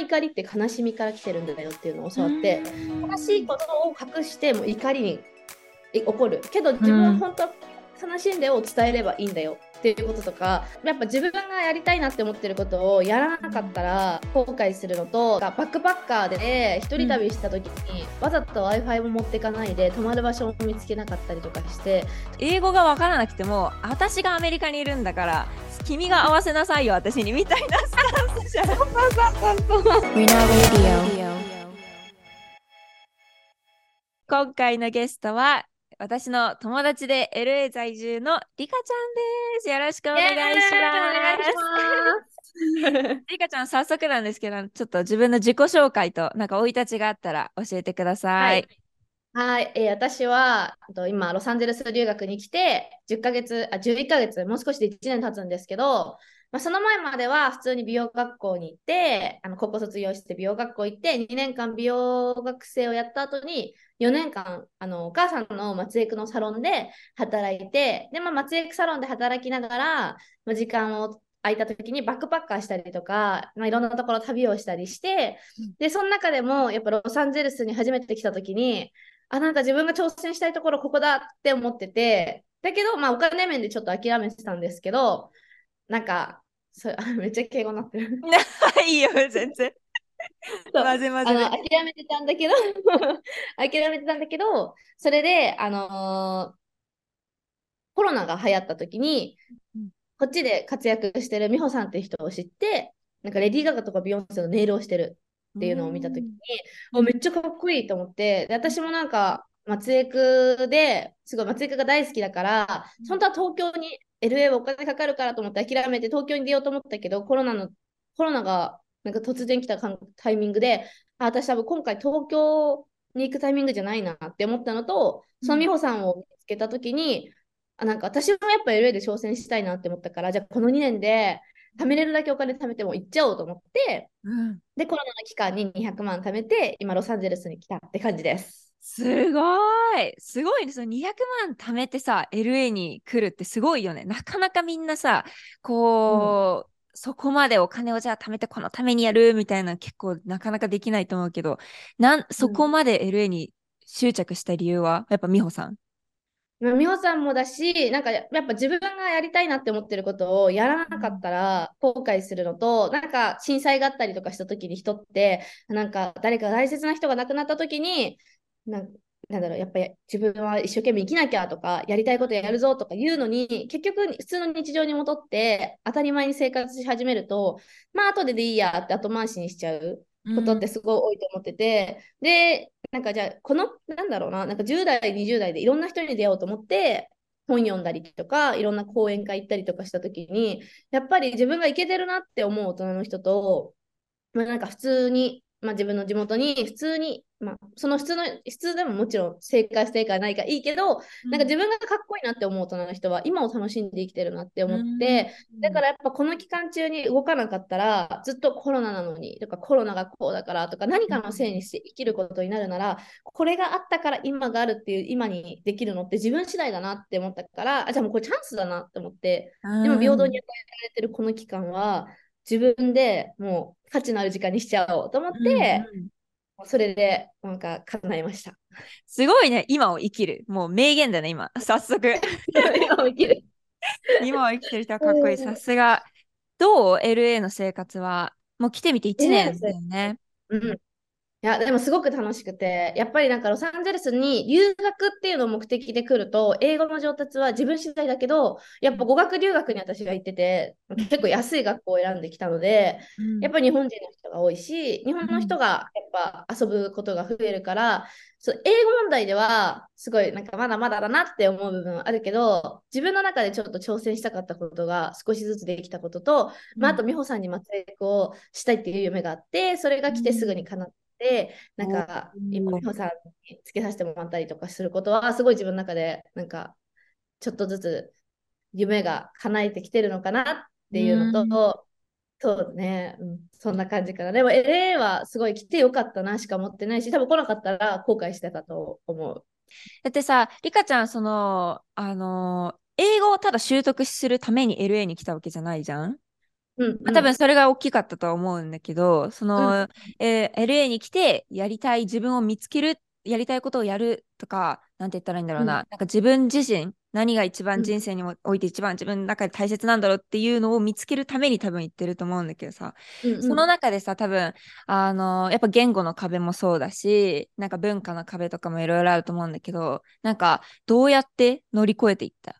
怒りって悲しみから来てるんだよっていうのを教わって、悲しいことを隠しても怒りに起こるけど、自分は本当は悲しんでを伝えればいいんだよっていうこととか、やっぱ自分がやりたいなって思ってることをやらなかったら後悔するのと、バックパッカーで一人旅した時にわざと Wi-Fi も持ってかないで泊まる場所を見つけなかったりとかして、英語が分からなくても私がアメリカにいるんだから君が合わせなさいよ私にみたいなスタンスじゃん。今回のゲストは私の友達で LA 在住のリカちゃんです。よろしくお願いします。リカちゃん、早速なんですけど、ちょっと自分の自己紹介となんか生い立ちがあったら教えてください。はい、はい、私は今ロサンゼルス留学に来て11ヶ月、もう少しで1年経つんですけど、まあ、その前までは普通に美容学校に行って高校卒業して美容学校行って2年間美容学生をやった後に4年間お母さんの松江区のサロンで働いて、で、まあ、松江区サロンで働きながら、まあ、時間を空いた時にバックパッカーしたりとか、まあ、いろんなところ旅をしたりして、でその中でもやっぱロサンゼルスに初めて来た時になんか自分が挑戦したいところここだって思ってて、だけど、まあ、お金面でちょっと諦めてたんですけど、なんかめっちゃ敬語になってるいいよ全然諦めてたんだけどそれでコロナが流行った時に、こっちで活躍してる美穂さんって人を知って、なんかレディー・ガガとかビヨンセのネイルをしてるっていうのを見た時に、めっちゃかっこいいと思って、で私もなんか松江区ですごい松江区が大好きだから、本当は東京に LA はお金かかるからと思って諦めて東京に出ようと思ったけど、コロナがなんか突然来たタイミングで、私多分今回東京に行くタイミングじゃないなって思ったのと、その美穂さんを見つけた時に、なんか私もやっぱ LA で挑戦したいなって思ったから、じゃあこの2年で貯めれるだけお金貯めても行っちゃおうと思って、でコロナの期間に200万貯めて今ロサンゼルスに来たって感じです。すごいね。その200万貯めてさ LA に来るってすごいよね。なかなかみんなさこう、そこまでお金をじゃあ貯めてこのためにやるみたいな結構なかなかできないと思うけど、そこまで LA に執着した理由はやっぱ美穂さん。美穂さんもだし、なんかやっぱ自分がやりたいなって思ってることをやらなかったら後悔するのと、なんか震災があったりとかした時に人ってなんか誰か大切な人が亡くなった時になんだろう、やっぱり自分は一生懸命生きなきゃとかやりたいことやるぞとか言うのに、結局普通の日常に戻って当たり前に生活し始めると、まあ後ででいいやって後回しにしちゃうことってすごい多いと思ってて、でなんかじゃあこのなんか10代20代でいろんな人に出会おうと思って本読んだりとかいろんな講演会行ったりとかした時に、やっぱり自分がイケてるなって思う大人の人と、まあ、なんか普通に、まあ、自分の地元に普通に、まあ、その普通でももちろん正解不正解ないかいいけど、なんか自分がかっこいいなって思う大人の人は今を楽しんで生きてるなって思って、だからやっぱこの期間中に動かなかったらずっとコロナなのにとかコロナがこうだからとか何かのせいにして生きることになるなら、これがあったから今があるっていう今にできるのって自分次第だなって思ったから、じゃあもうこれチャンスだなって思って、でも平等に与えられてるこの期間は自分でもう価値のある時間にしちゃおうと思って、それでなんか叶えました。すごいね。今を生きる、もう名言だね今。早速今を生きる今を生きてる人はかっこいい。さすが。どう LA の生活はもう来てみて1年だよね。いやでもすごく楽しくて、やっぱりなんかロサンゼルスに留学っていうのを目的で来ると英語の上達は自分次第だけど、やっぱ語学留学に私が行ってて結構安い学校を選んできたので、やっぱり日本人の人が多いし日本の人がやっぱ遊ぶことが増えるから、そう英語問題ではすごいなんかまだまだだなって思う部分あるけど、自分の中でちょっと挑戦したかったことが少しずつできたことと、あと美穂さんに松江をしたいっていう夢があって、それが来てすぐに叶って、なんか今美穂さんにつけさせてもらったりとかすることはすごい自分の中でなんかちょっとずつ夢が叶えてきてるのかなっていうのと、そうね、そんな感じかな。でも LA はすごい来てよかったなしか思ってないし、多分来なかったら後悔してたと思う。だってさ、リカちゃんその英語をただ習得するために LA に来たわけじゃないじゃん。うんうん、まあ、多分それが大きかったとは思うんだけど、その、うん、LA に来てやりたい自分を見つける、やりたいことをやるとか、なんて言ったらいいんだろうな、うん、なんか自分自身何が一番人生において一番自分の中で大切なんだろうっていうのを見つけるために多分言ってると思うんだけどさ、うんうん、その中でさ、多分やっぱ言語の壁もそうだし、なんか文化の壁とかもいろいろあると思うんだけど、なんかどうやって乗り越えていった？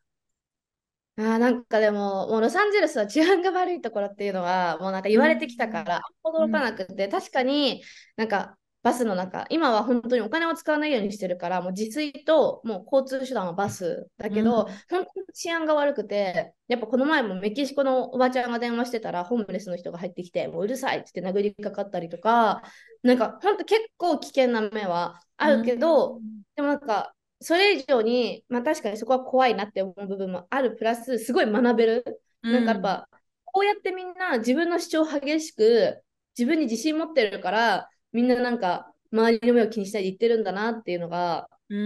なんかでも、もうロサンゼルスは治安が悪いところっていうのはもうなんか言われてきたから、うん、驚かなくて、うん、確かになんかバスの中、今は本当にお金を使わないようにしてるから、もう自炊ともう交通手段はバスだけど、うん、本当に治安が悪くて、やっぱこの前もメキシコのおばちゃんが電話してたら、ホームレスの人が入ってきて、もううるさいって言って殴りかかったりとか、なんか本当結構危険な目はあるけど、うん、でもなんかそれ以上に、まあ確かにそこは怖いなって思う部分もある、プラスすごい学べる。うん、なんかやっぱこうやってみんな自分の主張を激しく、自分に自信持ってるから、みんななんか周りの目を気にしないで言ってるんだなっていうのがすごい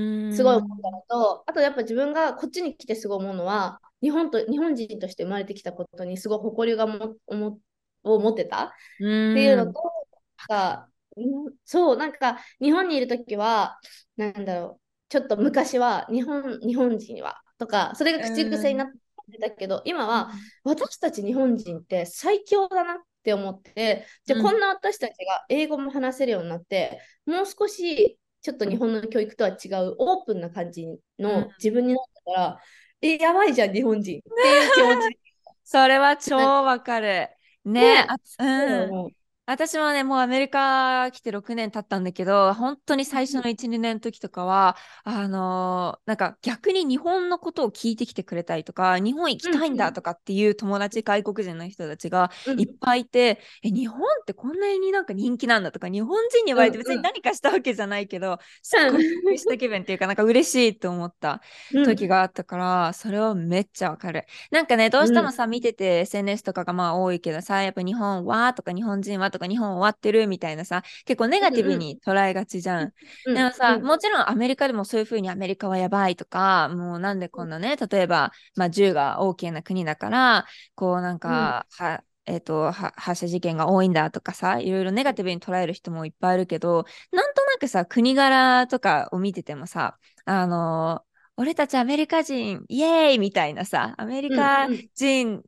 思ったのと、あとやっぱ自分がこっちに来てすごい思うのは、日本人として生まれてきたことにすごい誇りがを持ってたっていうのと、そう、なんか日本にいるときはなんだろう、ちょっと昔は日本人はとか、それが口癖になってたけど、今は私たち日本人って最強だなって思って、じゃあこんな私たちが英語も話せるようになって、うん、もう少しちょっと日本の教育とは違うオープンな感じの自分になったから、うん、やばいじゃん日本人っていう気持ちそれは超わかるね、うん、私もね、もうアメリカ来て6年経ったんだけど、本当に最初の 1,2 年の時とかはなんか逆に日本のことを聞いてきてくれたりとか、日本行きたいんだとかっていう友達、外国人の人たちがいっぱいいて、日本ってこんなになんか人気なんだとか、日本人に言われて別に何かしたわけじゃないけど、すごいした気分っていうか、なんか嬉しいと思った時があったから、それはめっちゃわかる。なんかね、どうしてもさ、見てて SNS とかがまあ多いけどさ、やっぱ日本はとか日本人はとか日本終わってるみたいなさ、結構ネガティブに捉えがちじゃん、でもさ、もちろんアメリカでもそういう風にアメリカはやばいとか、もうなんでこんなね、例えば、まあ、銃が OK な国だからこうなんか、発射事件が多いんだとかさ、いろいろネガティブに捉える人もいっぱいいるけど、なんとなくさ、国柄とかを見ててもさ、俺たちアメリカ人イエーイみたいなさ、アメリカ人、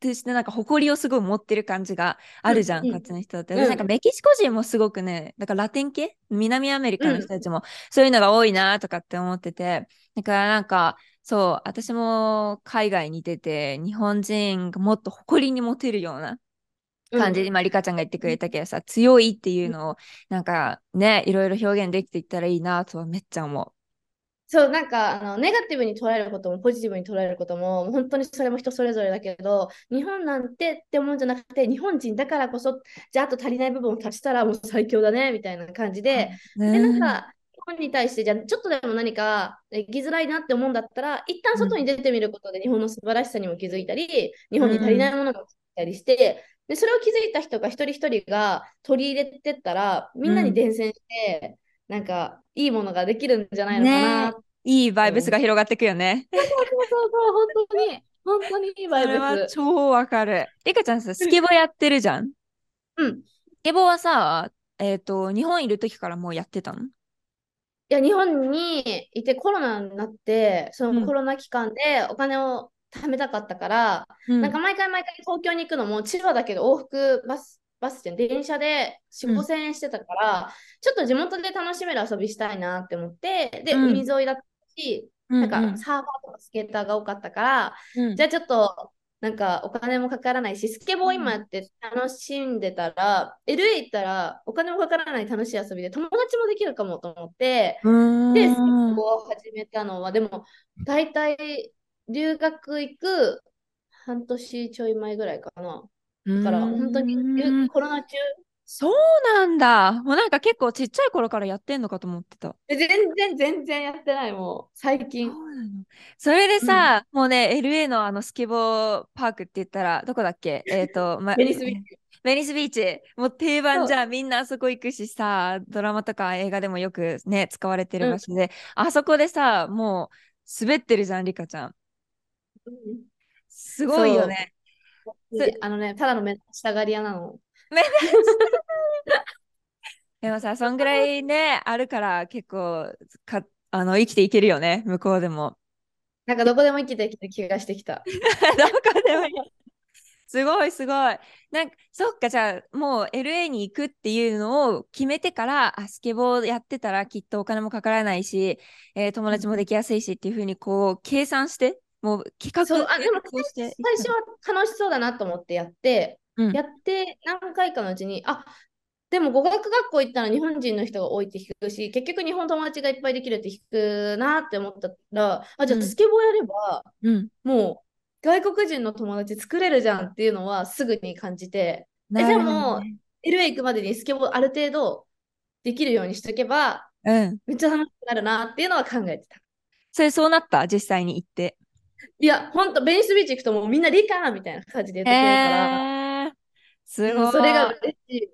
としてなんか誇りをすごい持ってる感じがあるじゃん、こっちの人って。なんかメキシコ人もすごくね、だからラテン系、南アメリカの人たちもそういうのが多いなとかって思ってて、だからなんかそう、私も海外に出て日本人がもっと誇りに持てるような感じで、まあリカちゃんが言ってくれたけどさ、強いっていうのをなんかね、いろいろ表現できていったらいいなとはめっちゃ思う。そう、なんかネガティブに捉えることもポジティブに捉えることも本当にそれも人それぞれだけど、日本なんてって思うんじゃなくて、日本人だからこそ、じゃああと足りない部分を足したらもう最強だねみたいな感じで、でなんか日本に対して、じゃあちょっとでも何か生きづらいなって思うんだったら、一旦外に出てみることで日本の素晴らしさにも気づいたり、日本に足りないものも気づいたりして、でそれを気づいた人が一人一人が取り入れてったら、みんなに伝染して、なんかいいものができるんじゃないのかな、ね、いいバイブスが広がっていくよね、そうそうそう本当に本当にいいバイブス。それは超わかる。リカちゃんさ、スケボーやってるじゃんスケボーはさ、日本いる時からもうやってたの？いや、日本にいてコロナになって、そのコロナ期間でお金を貯めたかったから、なんか毎回東京に行くのも千葉だけど往復バスじゃん、電車で 4,5 千円してたから、ちょっと地元で楽しめる遊びしたいなって思って、で、海沿いだったし、なんかサーファーとかスケーターが多かったから、じゃあちょっとなんかお金もかからないし、スケボー今やって楽しんでたら、LA 行ったらお金もかからない楽しい遊びで友達もできるかもと思って、でスケボーを始めたのは、でもだいたい留学行く半年ちょい前ぐらいかな。だから本当にコロナ中。そうなんだ。もうなんか結構ちっちゃい頃からやってんのかと思ってた。全然やってない、もう最近。それでさ、もうね、LA のスケボーパークって言ったらどこだっけ？ベニスビーチ。ベニスビーチもう定番じゃん、みんなあそこ行くしさ、ドラマとか映画でもよくね使われてる場所で、あそこでさ、もう滑ってるじゃんリカちゃん。すごいよね。あのね、ただの目立ちたがり屋なの。目立ちでもさ、そんぐらいねあるから結構かあの生きていけるよね、向こうでも。なんかどこでも生きていける気がしてきた。どこでもすごいすごい。なんかそっか、じゃあもう LA に行くっていうのを決めてから、あ、スケボーやってたらきっとお金もかからないし、友達もできやすいしっていうふうにこう計算して、もう企画をして。最初は楽しそうだなと思ってやって、うん、やって何回かのうちに、あ、でも語学学校行ったら日本人の人が多いって聞くし、結局日本友達がいっぱいできるって聞くなって思ったら、あ、じゃあスケボーやれば、うん、もう外国人の友達作れるじゃんっていうのはすぐに感じて、ね、でも LA 行くまでにスケボーある程度できるようにしとけば、うん、めっちゃ楽しくなるなっていうのは考えてた。それそうなった実際に行って。いや、ほんとベニスビーチ行くともうみんなリカーみたいな感じでやってくれるから、すごい。それが嬉しい。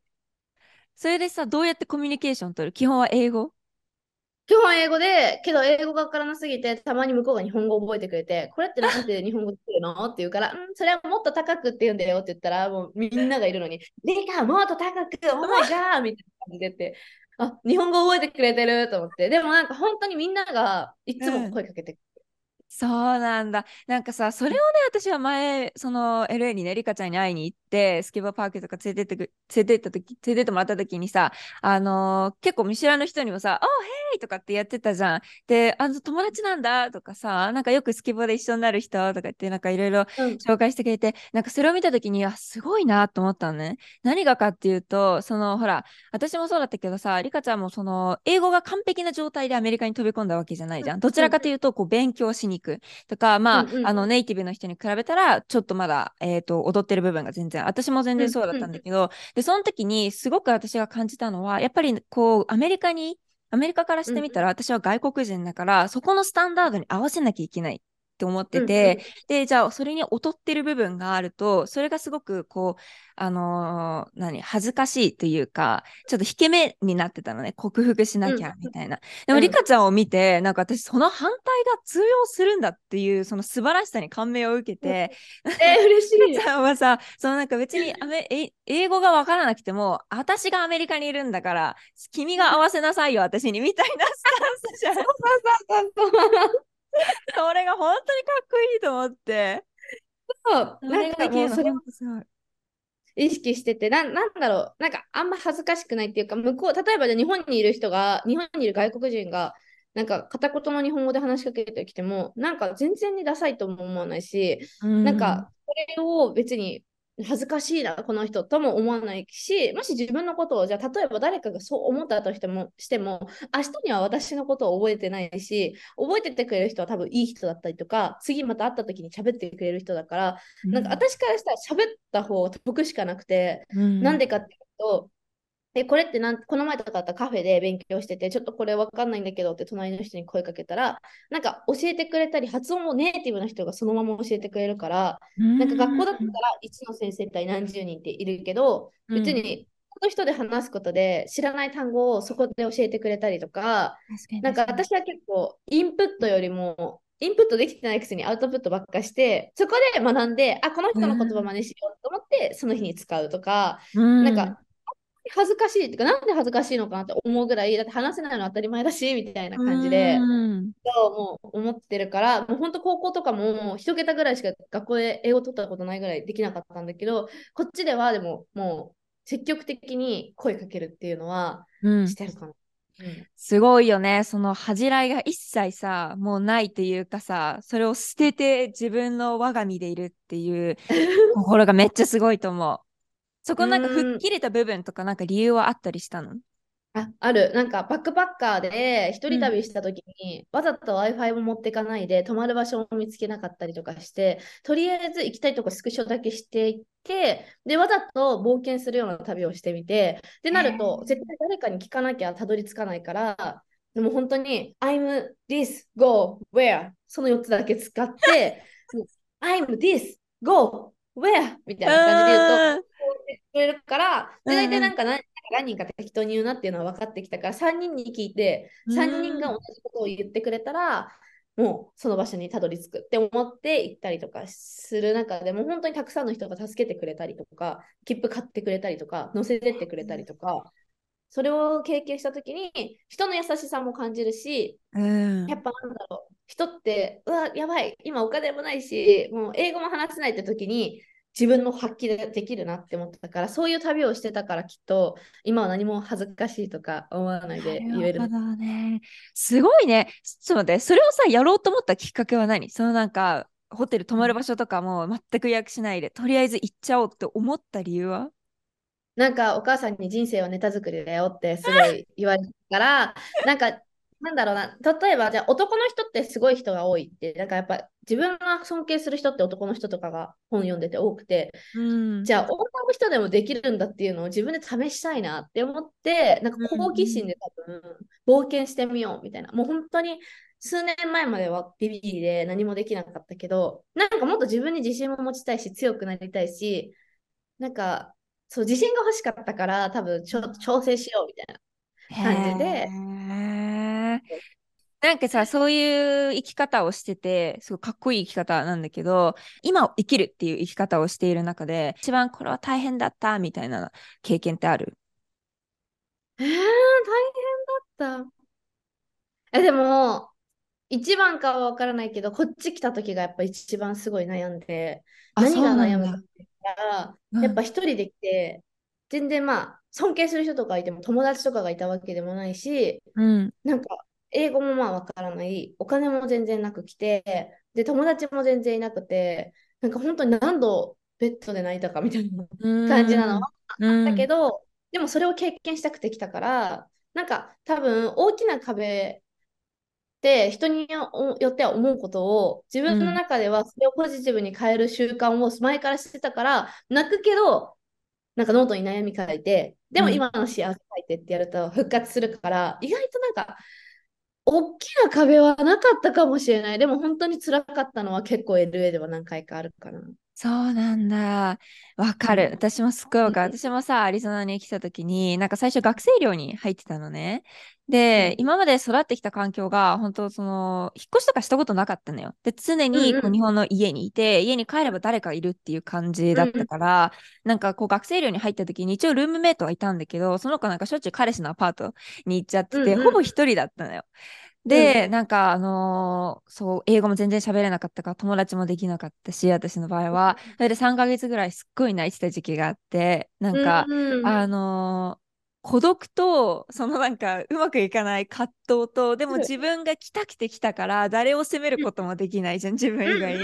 それでさ、どうやってコミュニケーション取る？基本は英語？基本英語で、けど英語がわからなすぎて、たまに向こうが日本語を覚えてくれて、これってなんで日本語できるのって言うから、うん、それはもっと高くって言うんだよって言ったら、もうみんながいるのに、リカもっと高く、オーマイガーみたいな感じでって、あ、日本語覚えてくれてると思って、でもなんか本当にみんながいつも声かけてくる。うん、そうなんだ。なんかさ、それをね、私は前その LA にね、リカちゃんに会いに行ってスケボーパークとか連れてってもらった時にさ、結構見知らぬ人にもさ、おーヘイとかってやってたじゃん。で、あの友達なんだとかさ、なんかよくスケボーで一緒になる人とか言って、なんかいろいろ紹介してくれて、うん、なんかそれを見た時に、あ、すごいなと思ったのね。何がかっていうと、そのほら、私もそうだったけどさ、リカちゃんもその英語が完璧な状態でアメリカに飛び込んだわけじゃないじゃん。どちらかというとこう勉強しにとか、まあ、うんうん、あのネイティブの人に比べたらちょっとまだ、踊ってる部分が全然、私も全然そうだったんだけど、うんうん、でその時にすごく私が感じたのは、やっぱりこうアメリカからしてみたら、私は外国人だから、うん、そこのスタンダードに合わせなきゃいけないって思ってて、うんうん、でじゃあそれに劣ってる部分があると、それがすごくこう恥ずかしいというか、ちょっと引け目になってたのね、克服しなきゃみたいな、うん、でもリカちゃんを見て、なんか私その反対が通用するんだっていう、その素晴らしさに感銘を受けて、うん、嬉しい。リカちゃんはさ、そのなんか別に英語が分からなくても、私がアメリカにいるんだから君が合わせなさいよ私にみたいなスタンスじゃん。それが本当にかっこいいと思って、そうなんかもうそれもすごい意識してて、なんだろう、なんかあんま恥ずかしくないっていうか、向こう、例えばじゃあ日本にいる外国人がなんか片言の日本語で話しかけてきても、なんか全然にダサいとも思わないし、うん、なんかこれを別に恥ずかしいなこの人とも思わないし、もし自分のことを、じゃあ例えば誰かがそう思ったとしても、明日には私のことを覚えてないし、覚えててくれる人は多分いい人だったりとか、次また会った時に喋ってくれる人だから、うん、なんか私からしたら喋った方が得しかなくて、うん、なんでかっていうと、これってこの前とかだったらカフェで勉強してて、ちょっとこれわかんないんだけどって隣の人に声かけたら、なんか教えてくれたり、発音もネイティブな人がそのまま教えてくれるから、なんか学校だったら1の先生対何十人っているけど、別にこの人で話すことで知らない単語をそこで教えてくれたりとか、なんか私は結構インプットできてないくせにアウトプットばっかして、そこで学んで、あ、この人の言葉真似しようと思ってその日に使うとか、なんか恥ずかしいっていうか、なんで恥ずかしいのかなって思うぐらい、だって話せないのは当たり前だしみたいな感じで、そうもう思ってるから、もうほんと高校とかも一桁ぐらいしか学校で英語取ったことないぐらいできなかったんだけど、こっちではでももう積極的に声かけるっていうのはしてるかな、すごいよね。その恥じらいが一切さ、もうないというかさ、それを捨てて自分の我が身でいるっていう心がめっちゃすごいと思う。そこなんか吹っ切れた部分とか、なんか理由はあったりしたの？ある。なんかバックパッカーで一人旅した時に、わざと Wi-Fi も持ってかないで泊まる場所も見つけなかったりとかして、とりあえず行きたいとこスクショだけしていって、でわざと冒険するような旅をしてみて、でなると絶対誰かに聞かなきゃたどり着かないから、でも本当に I'm this go where その4つだけ使ってI'm this go where みたいな感じで言うとくれるから、で大体なんか何人か適当に言うなっていうのは分かってきたから、3人に聞いて3人が同じことを言ってくれたら、もうその場所にたどり着くって思って行ったりとかする中でも、本当にたくさんの人が助けてくれたりとか、切符買ってくれたりとか、乗せてってくれたりとか、それを経験した時に人の優しさも感じるし、やっぱなんだろう、人ってうわやばい、今お金もないしもう英語も話せないって時に自分の発揮できるなって思ったから、そういう旅をしてたから、きっと今は何も恥ずかしいとか思わないで言える。なるほどね。すごいね。ちょっと待って、それをさやろうと思ったきっかけは何？そのなんかホテル泊まる場所とかも全く予約しないでとりあえず行っちゃおうって思った理由は？なんかお母さんに人生はネタ作りだよってすごい言われたからなんかなんだろうな、例えばじゃあ男の人ってすごい人が多いって、なんかやっぱ自分が尊敬する人って男の人とかが本読んでて多くて、うん、じゃあ女の人でもできるんだっていうのを自分で試したいなって思って、なんか好奇心で多分冒険してみようみたいな、もう本当に数年前まではビビりで何もできなかったけど、なんかもっと自分に自信も持ちたいし強くなりたいし、なんかそう自信が欲しかったから多分調整しようみたいな感じで。なんかさ、そういう生き方をしてて、すごいかっこいい生き方なんだけど、今を生きるっていう生き方をしている中で一番これは大変だったみたいな経験ってある？大変だった。でも一番かは分からないけど、こっち来た時がやっぱ一番すごい悩んで、何が悩むかって言ったら、やっぱ一人で来て、全然まあ尊敬する人とかいても友達とかがいたわけでもないし、なんか英語もまあわからない、お金も全然なく来て、で友達も全然いなくて、なんか本当に何度ベッドで泣いたかみたいな感じなのはあったけど、でもそれを経験したくて来たから、なんか多分大きな壁って人によっては思うことを自分の中ではそれをポジティブに変える習慣を前からしてたから、泣くけどなんかノートに悩み書いて、でも今の幸せ書いてってやると復活するから、意外となんか大きな壁はなかったかもしれない。でも本当に辛かったのは結構 LA では何回かあるかな。そうなんだ。わかる。私もすっごいわかる。私もさ、アリゾナに来た時に、なんか最初学生寮に入ってたのね。で、今まで育ってきた環境が、本当その、引っ越しとかしたことなかったのよ。で、常にこう日本の家にいて、家に帰れば誰かいるっていう感じだったから、なんかこう学生寮に入った時に、一応ルームメイトはいたんだけど、その子なんかしょっちゅう彼氏のアパートに行っちゃってて、ほぼ一人だったのよ。で、なんかそう、英語も全然喋れなかったから友達もできなかったし、私の場合は。それで3ヶ月ぐらいすっごい泣いてた時期があって、なんか、孤独と、そのなんか、うまくいかない葛藤と、でも自分が来たくて来たから、誰を責めることもできないじゃん、自分以外に。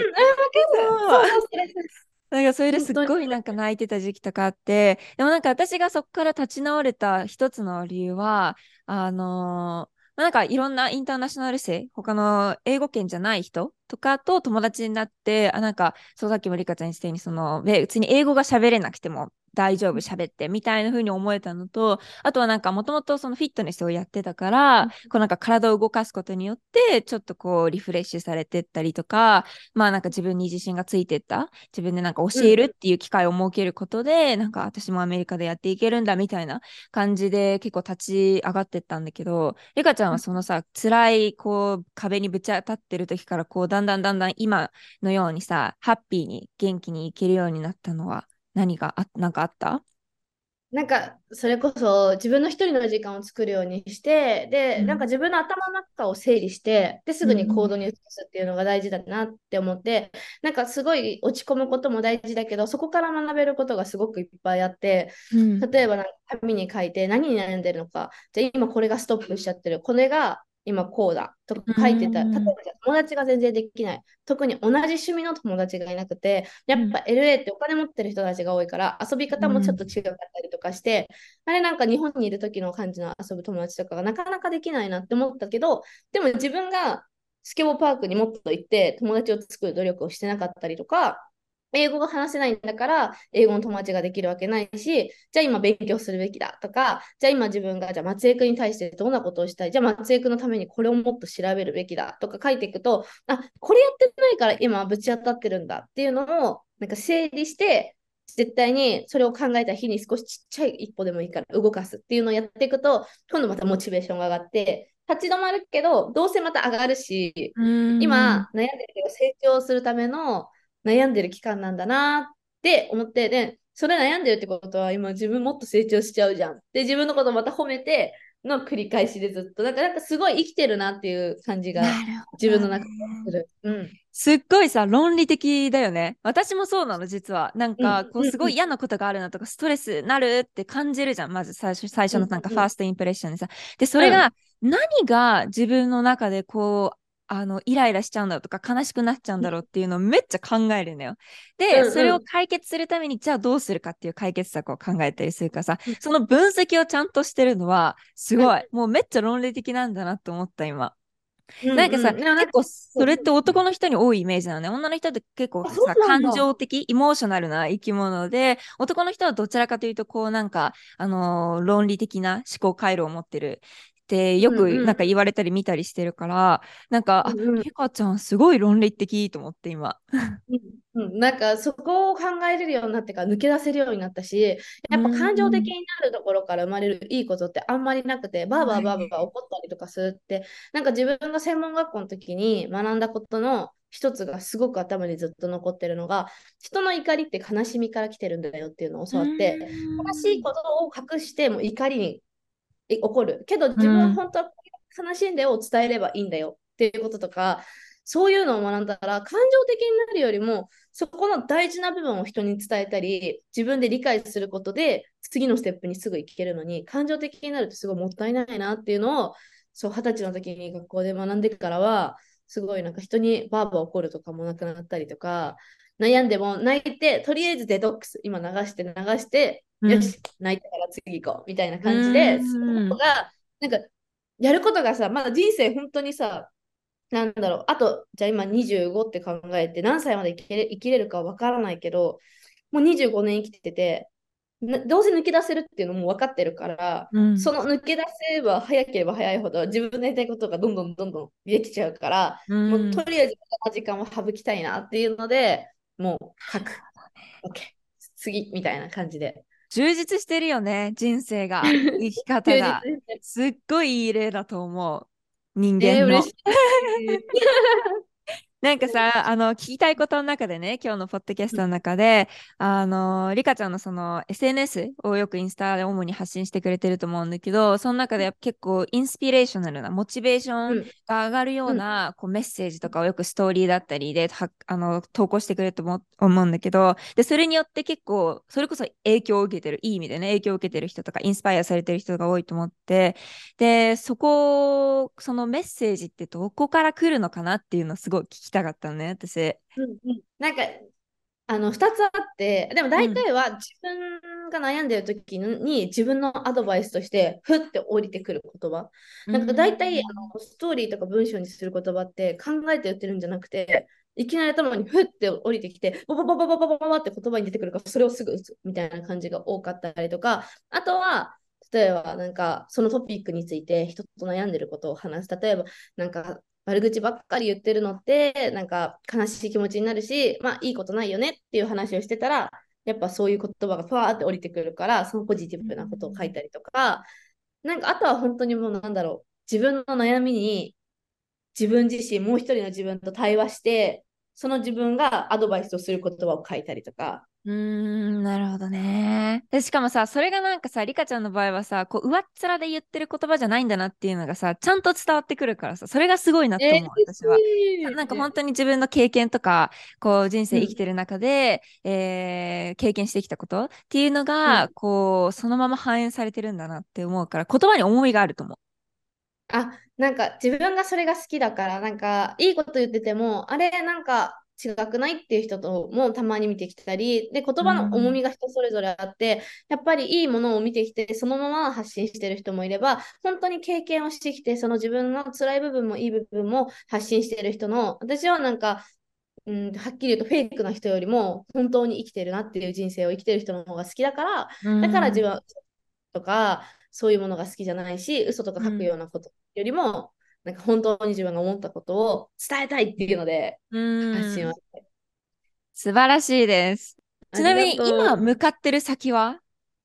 なんかそれですっごいなんか泣いてた時期とかあって、でもなんか私がそこから立ち直れた一つの理由は、なんかいろんなインターナショナル生、他の英語圏じゃない人とかと友達になって、なんかそうさっきもリカちゃんにしてに、その別に英語が喋れなくても大丈夫、喋ってみたいな風に思えたのと、あとはなんかもともとそのフィットネスをやってたから、こうなんか体を動かすことによってちょっとこうリフレッシュされてったりとか、まあなんか自分に自信がついてった、自分でなんか教えるっていう機会を設けることで、なんか私もアメリカでやっていけるんだみたいな感じで結構立ち上がってったんだけど、リカちゃんはそのさ、辛いこう壁にぶち当たってる時からこうだんだん今のようにさ、ハッピーに元気にいけるようになったのは何がなんかあった？なんかそれこそ自分の一人の時間を作るようにして、で、なんか自分の頭の中を整理して、ですぐに行動に移すっていうのが大事だなって思って、なんかすごい落ち込むことも大事だけど、そこから学べることがすごくいっぱいあって、例えばなんか紙に書いて何に悩んでるのか、じゃあ今これがストップしちゃってる、これが今こうだとか書いてた。例えば友達が全然できない、特に同じ趣味の友達がいなくて、やっぱ LA ってお金持ってる人たちが多いから遊び方もちょっと違かったりとかして、あれなんか日本にいる時の感じの遊ぶ友達とかがなかなかできないなって思ったけど、でも自分がスケボーパークにもっと行って友達を作る努力をしてなかったりとか、英語が話せないんだから英語の友達ができるわけないし、じゃあ今勉強するべきだとか、じゃあ今自分がじゃあ松江君に対してどんなことをしたい、じゃあ松江君のためにこれをもっと調べるべきだとか書いていくと、あ、これやってないから今ぶち当たってるんだっていうのをなんか整理して、絶対にそれを考えた日に少しちっちゃい一歩でもいいから動かすっていうのをやっていくと、今度またモチベーションが上がって、立ち止まるけど、どうせまた上がるし、今悩んでるけど成長するための悩んでる期間なんだなって思って、で、それ悩んでるってことは今自分もっと成長しちゃうじゃん。で、自分のことまた褒めての繰り返しでずっと、なんかすごい生きてるなっていう感じが自分の中でする。うん。すっごいさ、論理的だよね。私もそうなの、実は。なんか、こう、すごい嫌なことがあるなとか、ストレスなるって感じるじゃん。まず最初のなんか、ファーストインプレッションでさ。で、それが、何が自分の中でこう、イライラしちゃうんだろうとか、悲しくなっちゃうんだろうっていうのをめっちゃ考えるんだよ。で、それを解決するために、じゃあどうするかっていう解決策を考えたりするからさ、その分析をちゃんとしてるのは、すごい。もうめっちゃ論理的なんだなと思った、今。なんかさ、結構それって男の人に多いイメージなのね。女の人って結構さ、感情的、エモーショナルな生き物で、男の人はどちらかというと、こうなんか、論理的な思考回路を持ってるってよくなんか言われたり見たりしてるから、なんか、ゆかちゃんすごい論理的と思って今。なんかそこを考えれるようになってから抜け出せるようになったし、やっぱ感情的になるところから生まれるいいことってあんまりなくて、バーバー怒ったりとかするって、なんか自分の専門学校の時に学んだことの一つがすごく頭にずっと残ってるのが、人の怒りって悲しみから来てるんだよっていうのを教わって、悲しいことを隠しても怒りに怒るけど、自分は本当は悲しんでを伝えればいいんだよっていうこととか、そういうのを学んだら感情的になるよりもそこの大事な部分を人に伝えたり自分で理解することで次のステップにすぐ行けるのに、感情的になるとすごいもったいないなっていうのを、そう20歳の時に学校で学んでからはすごい、なんか人にバーバー怒るとかもなくなったりとか、悩んでも泣いてとりあえずデトックス、今流して、よし泣いたから次行こうみたいな感じで、そこがなんかやることがさ、まだ人生本当にさ、なんだろう、あとじゃあ今25って考えて何歳まで生きれるかわからないけど、もう25年生きてて、どうせ抜け出せるっていうのも分かってるから、その抜け出せば早ければ早いほど自分のやりたいことがどんどんできちゃうから、もうとりあえずこの時間を省きたいなっていうので、もう書く OK 次みたいな感じで充実してるよね、人生が、生き方がすっごいいい例だと思う、人間の、嬉しいなんかさ、聞きたいことの中でね、今日のポッドキャストの中で、リカちゃんのその SNS をよくインスタで主に発信してくれてると思うんだけど、その中で結構インスピレーショナルな、モチベーションが上がるような、こうメッセージとかをよくストーリーだったりで投稿してくれると思うんだけど、で、それによって結構、それこそ影響を受けてる、いい意味でね、影響を受けてる人とか、インスパイアされてる人が多いと思って、で、そのメッセージってどこから来るのかなっていうのをすごい聞きたかったね、私。なんか2つあって、でも大体は自分が悩んでる時に自分のアドバイスとしてふって降りてくる言葉、なんか大体ストーリーとか文章にする言葉って考えて言ってるんじゃなくて、いきなり頭にふって降りてきてボボって言葉に出てくるから、それをすぐ打つみたいな感じが多かったりとか、あとは例えばなんかそのトピックについて人と悩んでることを話す、例えばなんか悪口ばっかり言ってるのってなんか悲しい気持ちになるし、まあいいことないよねっていう話をしてたら、やっぱそういう言葉がファーって降りてくるから、そのポジティブなことを書いたりとか、なんかあとは本当にもうなんだろう、自分の悩みに自分自身、もう一人の自分と対話して、その自分がアドバイスをする言葉を書いたりとか。なるほどね。で、しかもさ、それがなんかさ、リカちゃんの場合はさ、こう上っ面で言ってる言葉じゃないんだなっていうのがさ、ちゃんと伝わってくるからさ、それがすごいなって思う、私は。なんか本当に自分の経験とか、こう人生生きてる中で、経験してきたことっていうのが、こうそのまま反映されてるんだなって思うから、言葉に重みがあると思う。あ、なんか自分がそれが好きだから、なんかいいこと言ってても、あれなんか違くないっていう人ともたまに見てきたりで、言葉の重みが人それぞれあって、やっぱりいいものを見てきてそのまま発信してる人もいれば、本当に経験をしてきて、その自分の辛い部分もいい部分も発信してる人の、私はなんかはっきり言うとフェイクな人よりも本当に生きてるなっていう人生を生きてる人の方が好きだから、だから自分とかそういうものが好きじゃないし、嘘とか書くようなことよりも、なんか本当に自分が思ったことを伝えたいっていうので発信をして。素晴らしいです。ちなみに今向かってる先は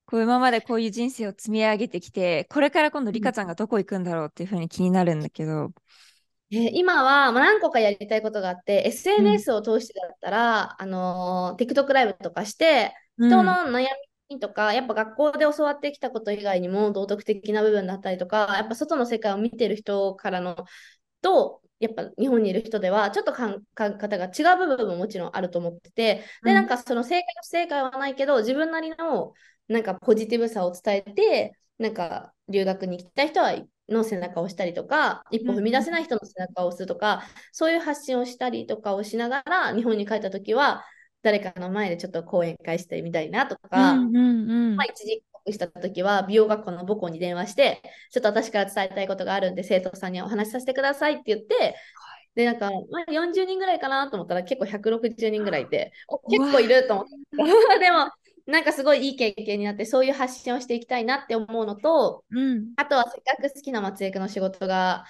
こう今までこういう人生を積み上げてきて、これから今度リカちゃんがどこ行くんだろうっていう風に気になるんだけど、今は何個かやりたいことがあって、 SNS を通してだったら、TikTok ライブとかして人の悩みとか、やっぱ学校で教わってきたこと以外にも道徳的な部分だったりとか、やっぱ外の世界を見てる人からのと、やっぱ日本にいる人ではちょっと考え方が違う部分ももちろんあると思ってて、でなんかその正解の不正解はないけど、自分なりのなんかポジティブさを伝えて、なんか留学に行きたい人はの背中を押したりとか、一歩踏み出せない人の背中を押すとか、そういう発信をしたりとかをしながら、日本に帰った時は誰かの前でちょっと講演会してみたいなとか、一時帰国した時は美容学校の母校に電話して、ちょっと私から伝えたいことがあるんで生徒さんにお話しさせてくださいって言って、でなんか40人ぐらいかなと思ったら結構160人ぐらいで、結構いると思ってでもなんかすごいいい経験になって、そういう発信をしていきたいなって思うのと、あとはせっかく好きな松江区の仕事が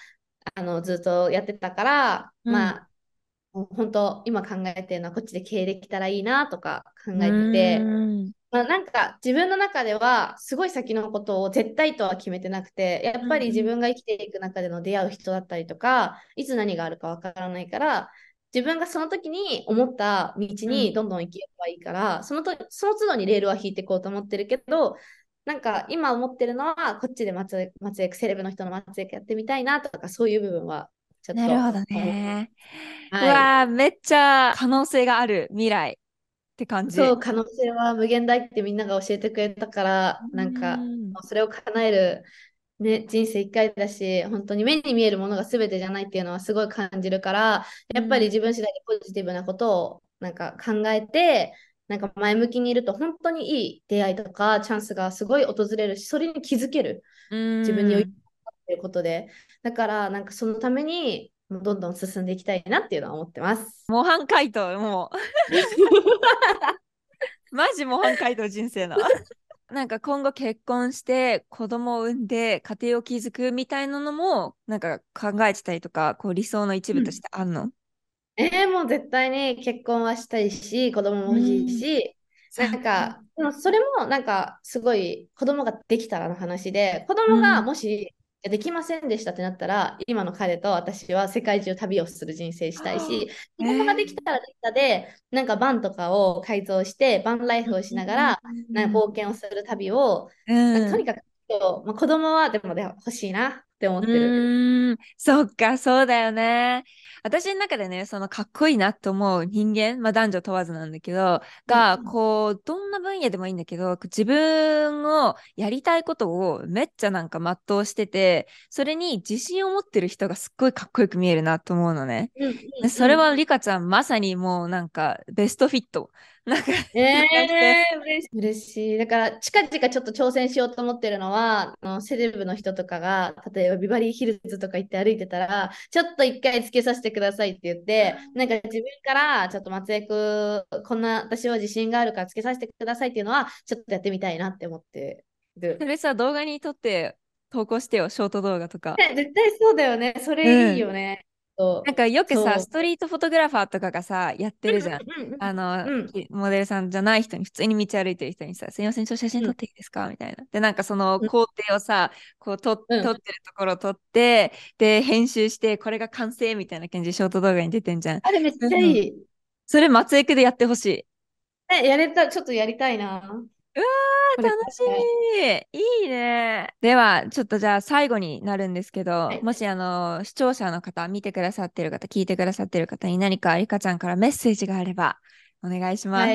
ずっとやってたから、まあ本当今考えてるのはこっちで経営できたらいいなとか考えてて、なんか自分の中ではすごい先のことを絶対とは決めてなくて、やっぱり自分が生きていく中での出会う人だったりとか、いつ何があるかわからないから、自分がその時に思った道にどんどん行けばいいから、その都度にレールは引いていこうと思ってるけど、なんか今思ってるのはこっちで松江区セレブの人の松江区やってみたいなとか、そういう部分はちょっと。なるほどね。うわー、めっちゃ可能性がある未来って感じ。そう、可能性は無限大ってみんなが教えてくれたから、なんかそれを叶える。ね、人生一回だし、本当に目に見えるものが全てじゃないっていうのはすごい感じるから、やっぱり自分次第でポジティブなことをなんか考えて、なんか前向きにいると本当にいい出会いとかチャンスがすごい訪れるし、それに気づける、自分に追い込むということで、だからなんかそのためにどんどん進んでいきたいなっていうのは思ってます。模範解答、もうマジ模範解答人生ななんか今後結婚して子供を産んで家庭を築くみたいなのもなんか考えてたりとか、こう理想の一部としてあんの？もう絶対に結婚はしたいし、子供も欲しいし、なんかでもそれもなんかすごい子供ができたらの話で、子供がもしできませんでしたってなったら、今の彼と私は世界中旅をする人生したいし、子供ができたらできたで、なんかバンとかを改造してバンライフをしながら、なんか冒険をする旅を、とにかく、子供はでも欲しいなって思ってる。そっか、そうだよね。私の中でね、そのかっこいいなと思う人間、男女問わずなんだけどが、こうどんな分野でもいいんだけど、自分をやりたいことをめっちゃなんか全うしてて、それに自信を持ってる人がすっごいかっこよく見えるなと思うのね。それはリカちゃんまさにもうなんかベストフィットなんか嬉しい。だから近々ちょっと挑戦しようと思ってるのは、セレブの人とかが例えばビバリーヒルズとか行って歩いてたら、ちょっと一回つけさせてくださいって言って、なんか自分からちょっと松江区こんな私は自信があるからつけさせてくださいっていうのはちょっとやってみたいなって思ってる。それさ、動画に撮って投稿してよ、ショート動画とか。絶対そうだよね、それいいよね。なんかよくさ、ストリートフォトグラファーとかがさやってるじゃん、モデルさんじゃない人に、普通に道歩いてる人にさ、すいませんちょっと写真撮っていいですか、みたいな。でなんかその工程をさ、こう撮ってるところを撮って、で編集してこれが完成みたいな感じでショート動画に出てんじゃん。あれめっちゃいい。それ松江区でやってほしい。やれた、ちょっとやりたいな。うわー、楽しみ。いいね。ではちょっとじゃあ最後になるんですけど、もし視聴者の方、見てくださってる方、聞いてくださってる方に何かリカちゃんからメッセージがあればお願いします。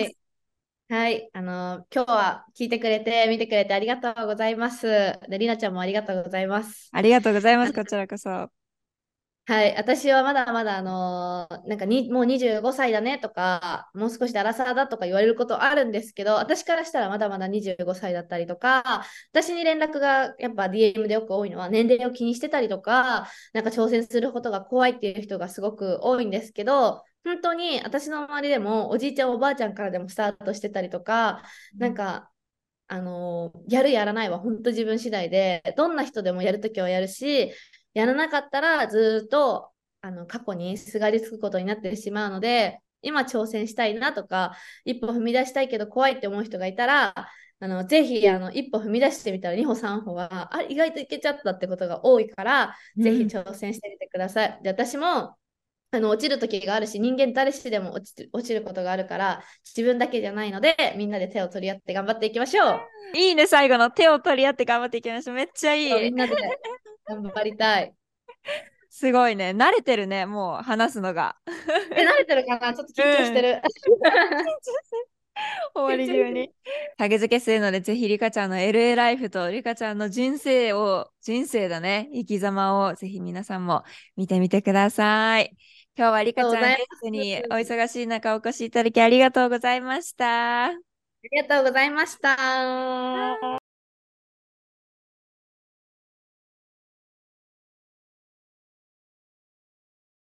はい、今日は聞いてくれて見てくれてありがとうございます。で、りなちゃんもありがとうございます。ありがとうございます。こちらこそ私はまだまだなんかもう25歳だねとか、もう少しでアラサーだとか言われることあるんですけど、私からしたらまだまだ25歳だったりとか、私に連絡がやっぱ DM でよく多いのは、年齢を気にしてたりとか、なんか挑戦することが怖いっていう人がすごく多いんですけど、本当に私の周りでもおじいちゃんおばあちゃんからでもスタートしてたりとか、なんかやるやらないは本当自分次第で、どんな人でもやるときはやるし、やらなかったらずっと過去にすがりつくことになってしまうので、今挑戦したいなとか一歩踏み出したいけど怖いって思う人がいたら、ぜひ一歩踏み出してみたら2歩3歩は意外といけちゃったってことが多いから、うん、ぜひ挑戦してみてください。で、私も落ちる時があるし、人間誰しでも落ちることがあるから、自分だけじゃないので、みんなで手を取り合って頑張っていきましょう。いいね、最後の手を取り合って頑張っていきましょう。めっちゃいい。みんなで頑張りたい。すごいね、慣れてるね、もう話すのが。慣れてるかな、ちょっと緊張してる、終わり中にタグ付けするので、ぜひリカちゃんの LA ライフとリカちゃんの人生だね生き様をぜひ皆さんも見てみてください。今日はリカちゃんゲストにお忙しい中お越しいただきありがとうございました。ありがとうございました。